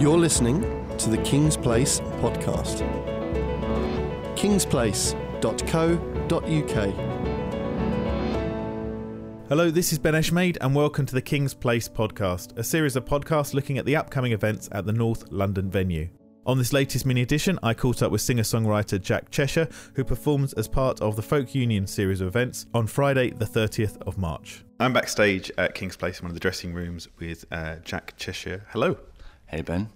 You're listening to the King's Place podcast. kingsplace.co.uk. Hello, this is Ben Eshmade and welcome to the King's Place podcast, a series of podcasts looking at the upcoming events at the North London venue. On this latest mini edition, I caught up with singer-songwriter Jack Cheshire, who performs as part of the Folk Union series of events on Friday the 30th of March. I'm backstage at King's Place in one of the dressing rooms with Jack Cheshire. Hello. Hey, Ben.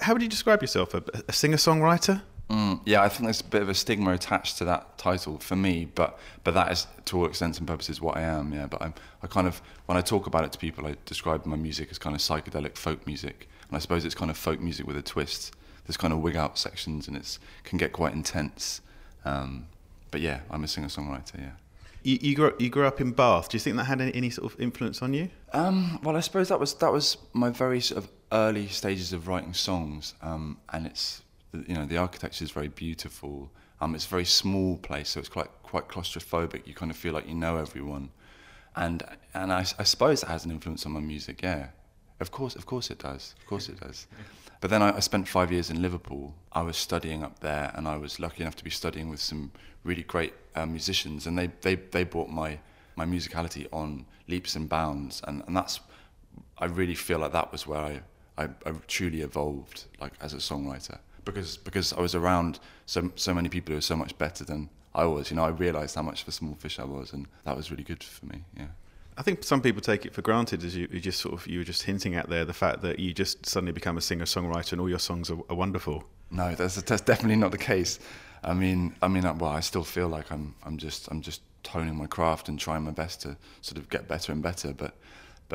How would you describe yourself? A singer-songwriter? Yeah, I think there's a bit of a stigma attached to that title for me, but that is, to all extents and purposes, what I am, yeah. But I kind of, when I talk about it to people, I describe my music as kind of psychedelic folk music, and I suppose it's kind of folk music with a twist. There's kind of wig-out sections, and it can get quite intense. But yeah, I'm a singer-songwriter, yeah. You grew up in Bath. Do you think that had any sort of influence on you? Well, I suppose that was my very sort of early stages of writing songs, and it's, you know, the architecture is very beautiful. It's a very small place, so it's quite claustrophobic. You kind of feel like you know everyone, and I suppose that has an influence on my music. Yeah, of course it does. Of course it does. But then I spent 5 years in Liverpool. I was studying up there, and I was lucky enough to be studying with some really great musicians, and they brought my musicality on leaps and bounds, and that's, I really feel like that was where I truly evolved, like, as a songwriter. Because I was around so many people who were so much better than I was, you know. I realised how much of a small fish I was, and that was really good for me. Yeah, I think some people take it for granted, as you were just hinting at there, the fact that you just suddenly become a singer-songwriter and all your songs are wonderful. No, that's definitely not the case. I mean, well, I still feel like I'm just toning my craft and trying my best to sort of get better and better, but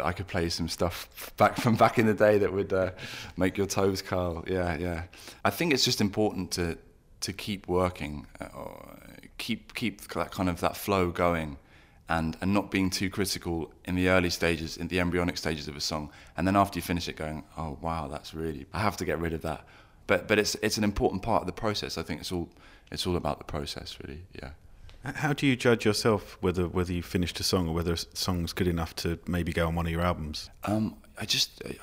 I could play some stuff back in the day that would make your toes curl. Yeah. I think it's just important to keep working, keep that kind of that flow going, and not being too critical in the early stages, in the embryonic stages of a song, and then after you finish it, going, oh wow, that's really, I have to get rid of that. But it's an important part of the process. I think it's all about the process, really. Yeah. How do you judge yourself whether you finished a song or whether a song's good enough to maybe go on one of your albums? I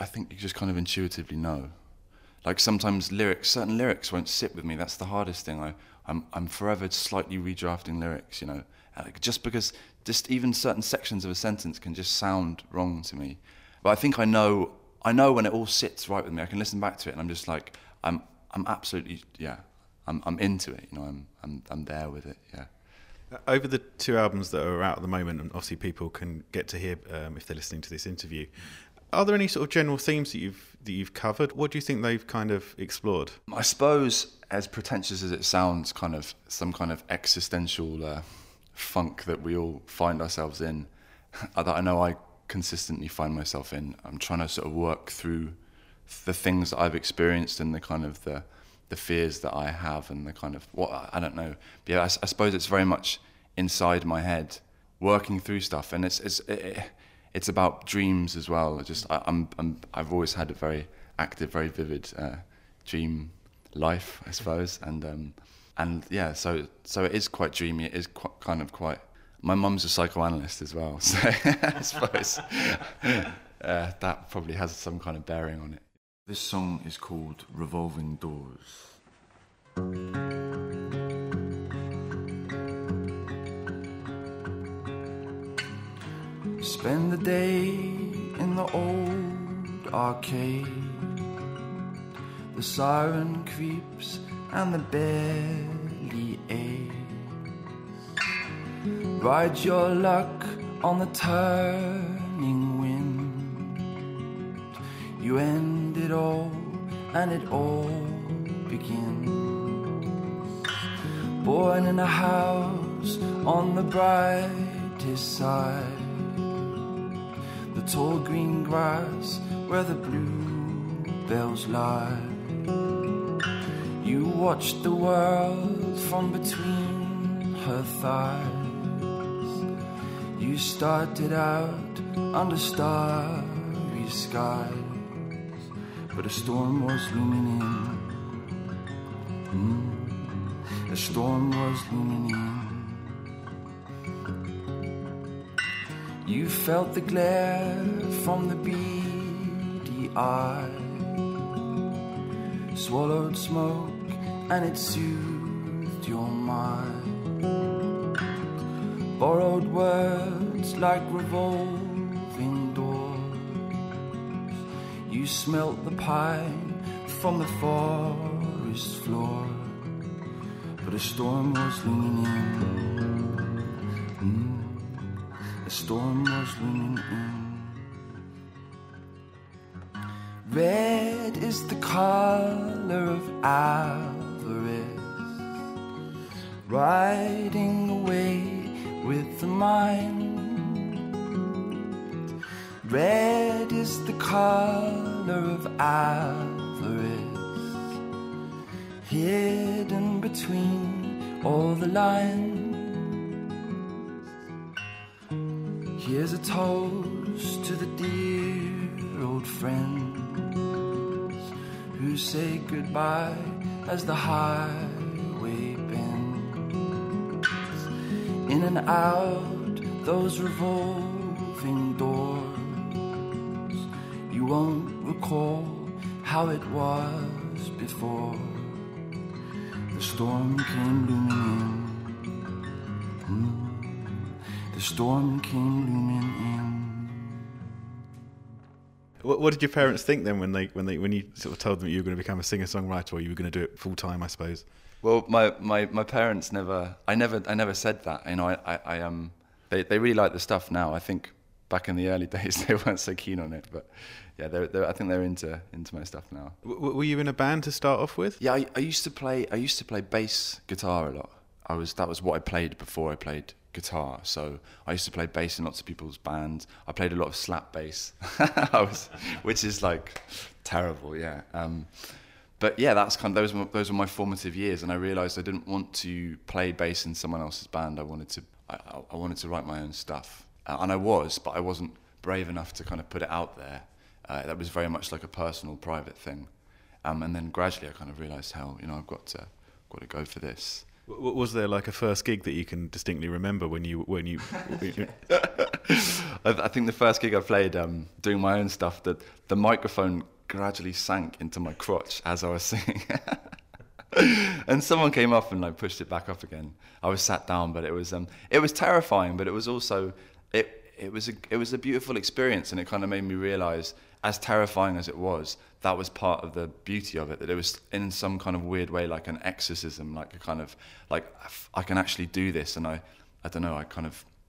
think you just kind of intuitively know. Like, sometimes certain lyrics won't sit with me. That's the hardest thing. I'm forever slightly redrafting lyrics, you know. Like, because even certain sections of a sentence can just sound wrong to me. But I think I know when it all sits right with me. I can listen back to it and I'm just like, I'm absolutely, yeah. I'm into it, you know. I'm there with it, yeah. Over the two albums that are out at the moment, and obviously people can get to hear if they're listening to this interview, are there any sort of general themes that you've covered? What do you think they've kind of explored? I suppose, as pretentious as it sounds, kind of some kind of existential funk that we all find ourselves in, that I know I consistently find myself in. I'm trying to sort of work through the things that I've experienced and the kind of the fears that I have and the kind of, what, I don't know. But yeah, I suppose it's very much inside my head, working through stuff, and it's about dreams as well. I've always had a very active, very vivid dream life, I suppose, and yeah, so it is quite dreamy. It is quite. My mum's a psychoanalyst as well, so I suppose that probably has some kind of bearing on it. This song is called Revolving Doors. Spend the day in the old arcade. The siren creeps and the belly aches. Ride your luck on the turning wind. You end it all, and it all begins. Born in a house on the brightest side, the tall green grass where the bluebells lie. You watched the world from between her thighs. You started out under starry skies, but a storm was looming in. A storm was looming in. You felt the glare from the beady eye. swallowed smoke and it soothed your mind. Borrowed words like revolving doors. You smelt the pine from the forest floor, but a storm was leaning in. A storm was leaning in. Red is the color of avarice, riding away with the mind. Red is the color of avarice, hidden between all the lines. Here's a toast to the dear old friends who say goodbye as the highway bends. In and out those revolving doors, you won't recall how it was before. The storm came looming in. The storm came looming in. What did your parents think then when you sort of told them you were going to become a singer-songwriter, or you were going to do it full time, I suppose? Well, my parents never said that. You know, they really like the stuff now. I think back in the early days they weren't so keen on it, but. Yeah, I think they're into my stuff now. Were you in a band to start off with? Yeah, I used to play bass guitar a lot. That was what I played before I played guitar. So I used to play bass in lots of people's bands. I played a lot of slap bass, which is like terrible. Yeah, but yeah, that's kind of those were my formative years, and I realised I didn't want to play bass in someone else's band. I wanted to write my own stuff, and I was, but I wasn't brave enough to kind of put it out there. That was very much like a personal, private thing, and then gradually I kind of realised how I've got to go for this. Was there like a first gig that you can distinctly remember when you? I think the first gig I played, doing my own stuff, that the microphone gradually sank into my crotch as I was singing, and someone came up and like pushed it back up again. I was sat down, but it was terrifying, but it was also it. It was a beautiful experience, and it kind of made me realise, as terrifying as it was, that was part of the beauty of it, that it was in some kind of weird way like an exorcism, like a kind of like I can actually do this, and I don't know, I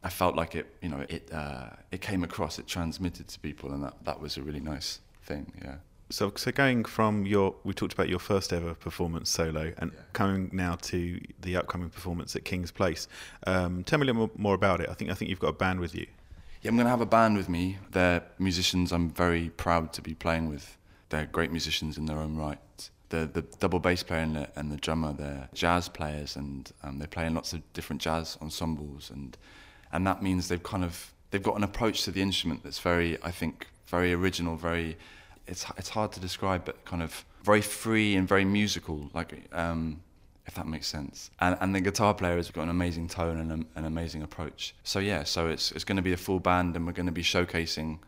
felt like it, it came across, it transmitted to people, and that was a really nice thing, yeah. So going from we talked about your first ever performance solo, and yeah. Coming now to the upcoming performance at King's Place, tell me a little more about it. I think you've got a band with you. Yeah, I'm going to have a band with me. They're musicians I'm very proud to be playing with. They're great musicians in their own right. The double bass player and the drummer, they're jazz players, and they play in lots of different jazz ensembles, and that means they've got an approach to the instrument that's very, I think, very original, very it's hard to describe, but kind of very free and very musical, like if that makes sense. And the guitar player has got an amazing tone and an amazing approach. So yeah, so it's going to be a full band, and we're going to be showcasing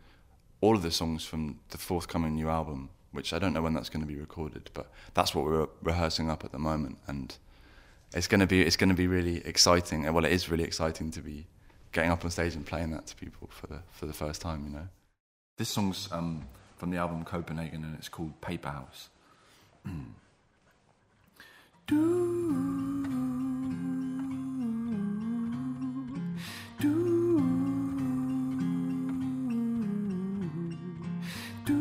all of the songs from the forthcoming new album, which I don't know when that's going to be recorded, but that's what we're rehearsing up at the moment, and it's going to be really exciting. Well, it is really exciting to be getting up on stage and playing that to people for the first time, you know. This song's from the album Copenhagen, and it's called Paper House. Do, do, do, do.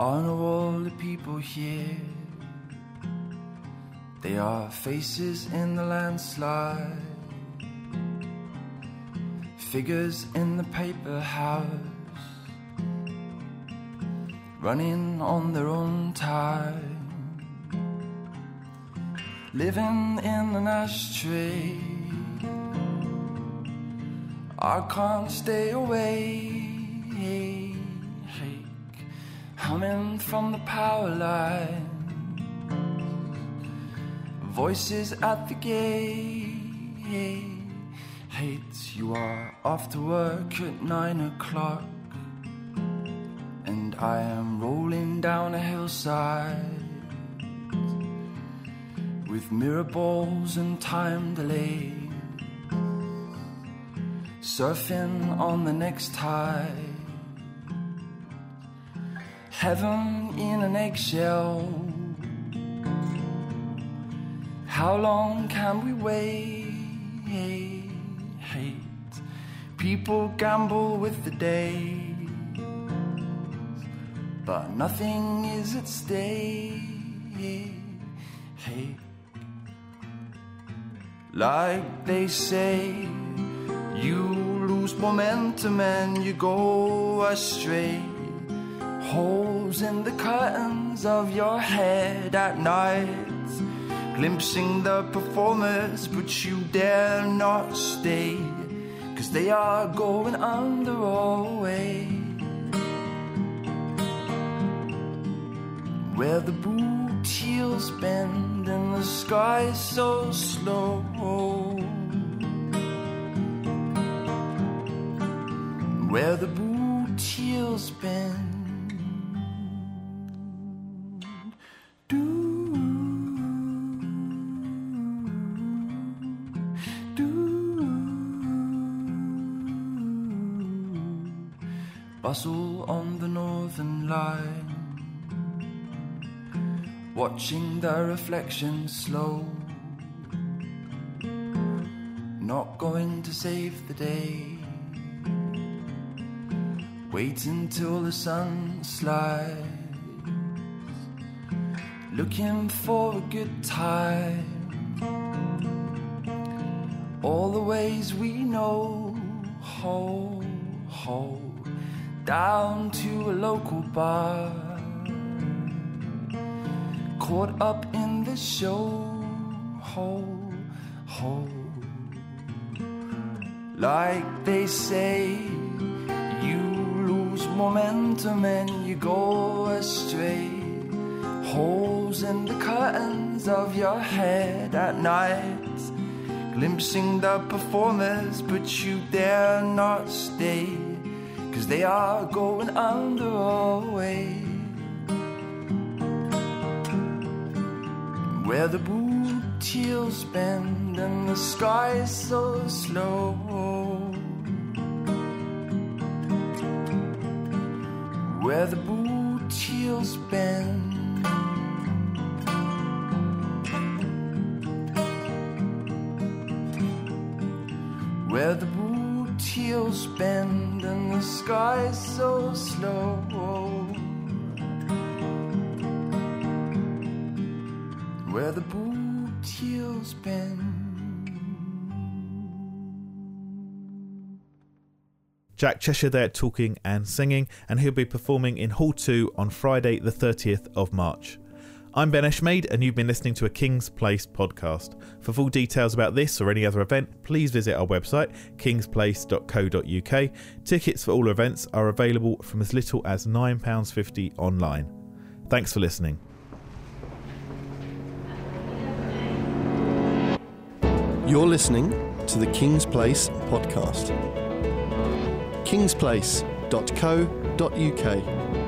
On all the people here, they are faces in the landslide, figures in the paper house, running on their own time, living in an ashtray. I can't stay awake, humming from the power line, voices at the gate. hates you are off to work at 9 o'clock, and I am rolling down a hillside with mirror balls and time delay, surfing on the next tide. Heaven in an eggshell. How long can we wait? Hate. People gamble with the day, but nothing is at stake. Hate. Like they say, you lose momentum and you go astray. Holes in the curtains of your head at night, glimpsing the performers, but you dare not stay, 'cause they are going under always. Where the boot heels bend and the sky so slow, where the boot heels bend. Bustle on the northern line, watching the reflection slow, not going to save the day, wait until the sun slides, looking for a good time, all the ways we know, ho, ho. Down to a local bar, caught up in the show, ho, ho. Like they say, you lose momentum and you go astray. Holes in the curtains of your head at night, glimpsing the performers, but you dare not stay, 'cause they are going under always. Where the boot heels bend and the sky is so slow, where the boot heels bend. Where the boot heels bend and the sky is so slow, where the boot heels bend. Jack Cheshire there talking and singing, and he'll be performing in Hall 2 on Friday the 30th of March. I'm Ben Eshmade, and you've been listening to a King's Place podcast. For full details about this or any other event, please visit our website, kingsplace.co.uk. Tickets for all events are available from as little as £9.50 online. Thanks for listening. You're listening to the King's Place podcast. kingsplace.co.uk